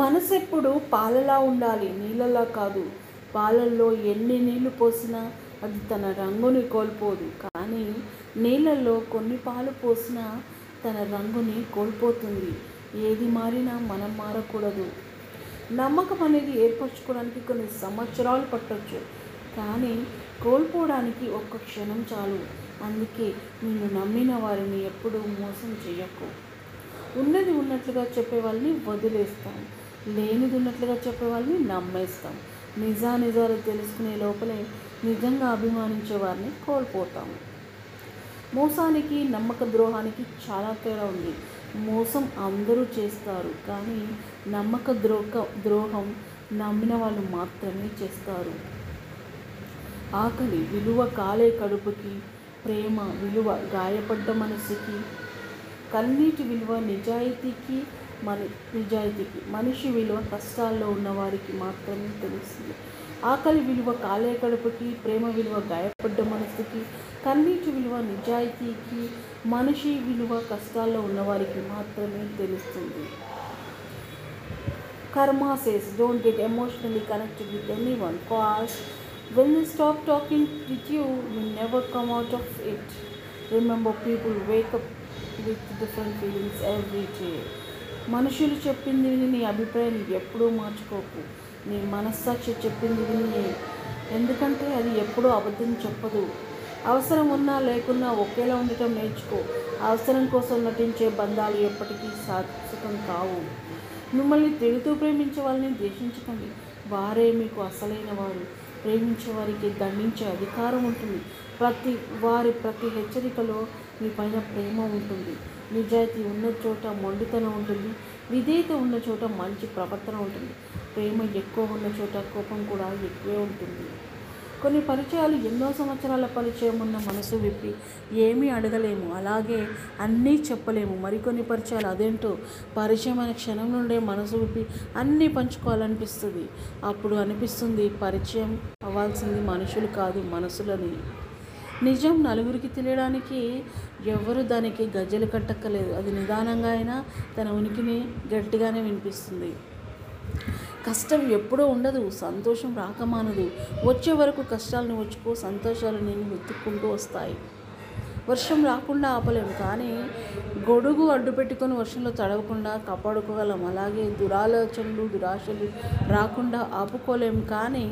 మనసు ఎప్పుడు పాలలా ఉండాలి, నీళ్ళలా కాదు. పాలల్లో ఎన్ని నీళ్లు పోసినా అది తన రంగుని కోల్పోదు, కానీ నీళ్ళల్లో కొన్ని పాలు పోసినా తన రంగుని కోల్పోతుంది. ఏది మారినా మనం మారకూడదు. నమ్మకం అనేది ఏర్పరచుకోవడానికి కొన్ని సంవత్సరాలు పట్టొచ్చు, కానీ కోల్పోవడానికి ఒక్క క్షణం చాలు. అందుకే నిన్ను నమ్మిన వారిని ఎప్పుడూ మోసం చేయకు. ఉన్నది ఉన్నట్లుగా చెప్పే వాళ్ళని వదిలేస్తాం, లేనిది ఉన్నట్లుగా చెప్పే వాళ్ళని నమ్మేస్తాం. నిజానిజాలు తెలుసుకునే లోపలే నిజంగా అభిమానించే వారిని కోల్పోతాము. మోసానికి నమ్మక ద్రోహానికి చాలా తేడా ఉంది. మోసం అందరూ చేస్తారు, కానీ నమ్మక ద్రోహం నమ్మిన వాళ్ళు మాత్రమే చేస్తారు. ఆకలి విలువ కాలే కడుపుకి, ప్రేమ విలువ గాయపడ్డ మనసుకి, కన్నీటి విలువ నిజాయితీకి, మనిషి విలువ కష్టాల్లో ఉన్నవారికి మాత్రమే తెలుస్తుంది. ఆకలి విలువ కాలే కడుపుకి, ప్రేమ విలువ గాయపడ్డ మనసుకి, కన్నీటి విలువ నిజాయితీకి, మనిషి విలువ కష్టాల్లో ఉన్నవారికి మాత్రమే తెలుస్తుంది. Karma says, don't get emotionally connected with anyone, cause when they stop talking with you, you never come out of it. Remember, people wake up with different feelings every day. మనుషులు చెప్పింది విని నీ అభిప్రాయాన్ని ఎప్పుడూ మార్చుకోకు. నీ మనస్సాక్షి చెప్పింది విని, ఎందుకంటే అది ఎప్పుడూ అబద్ధం చెప్పదు. అవసరం ఉన్నా లేకున్నా ఒకేలా ఉండటం నేర్చుకో. అవసరం కోసం నటించే బంధాలు ఎప్పటికీ సాధించటం కావు. మిమ్మల్ని తిడుతూ ప్రేమించే వాళ్ళని ద్వేషించకండి, వారే మీకు అసలైన వారు. ప్రేమించే వారికి దండించే అధికారం ఉంటుంది. ప్రతి హెచ్చరికలో మీ పైన ప్రేమ ఉంటుంది. నిజాయితీ ఉన్న చోట మొండితనం ఉంటుంది, విధేయత ఉన్న చోట మంచి ప్రవర్తన ఉంటుంది, ప్రేమ ఎక్కువ ఉన్న చోట కోపం కూడా ఎక్కువే ఉంటుంది. కొన్ని పరిచయాలు ఎన్నో సంవత్సరాల పరిచయం ఉన్న మనసు విప్పి ఏమీ అడగలేము, అలాగే అన్నీ చెప్పలేము. మరికొన్ని పరిచయాలు అదేంటో పరిచయం అనే క్షణం నుండే మనసు విప్పి అన్నీ పంచుకోవాలనిపిస్తుంది. అప్పుడు అనిపిస్తుంది, పరిచయం అవ్వాల్సింది మనుషులు కాదు మనసులని. నిజం నలుగురికి తెలియడానికి ఎవరు దానికి గజ్జలు కట్టక్కలేదు. అది నిదానంగా అయినా తన ఉనికిని గట్టిగానే వినిపిస్తుంది. కష్టం ఎప్పుడూ ఉండదు, సంతోషం రాకమానదు. వచ్చే వరకు కష్టాలను వచ్చుకో, సంతోషాలు నేను వెతుక్కుంటూ వస్తాయి. వర్షం రాకుండా ఆపలేము, కానీ గొడుగు అడ్డు పెట్టుకొని వర్షంలో తడవకుండా కాపాడుకోగలం. అలాగే దురాలోచనలు దురాశలు రాకుండా ఆపుకోలేము, కానీ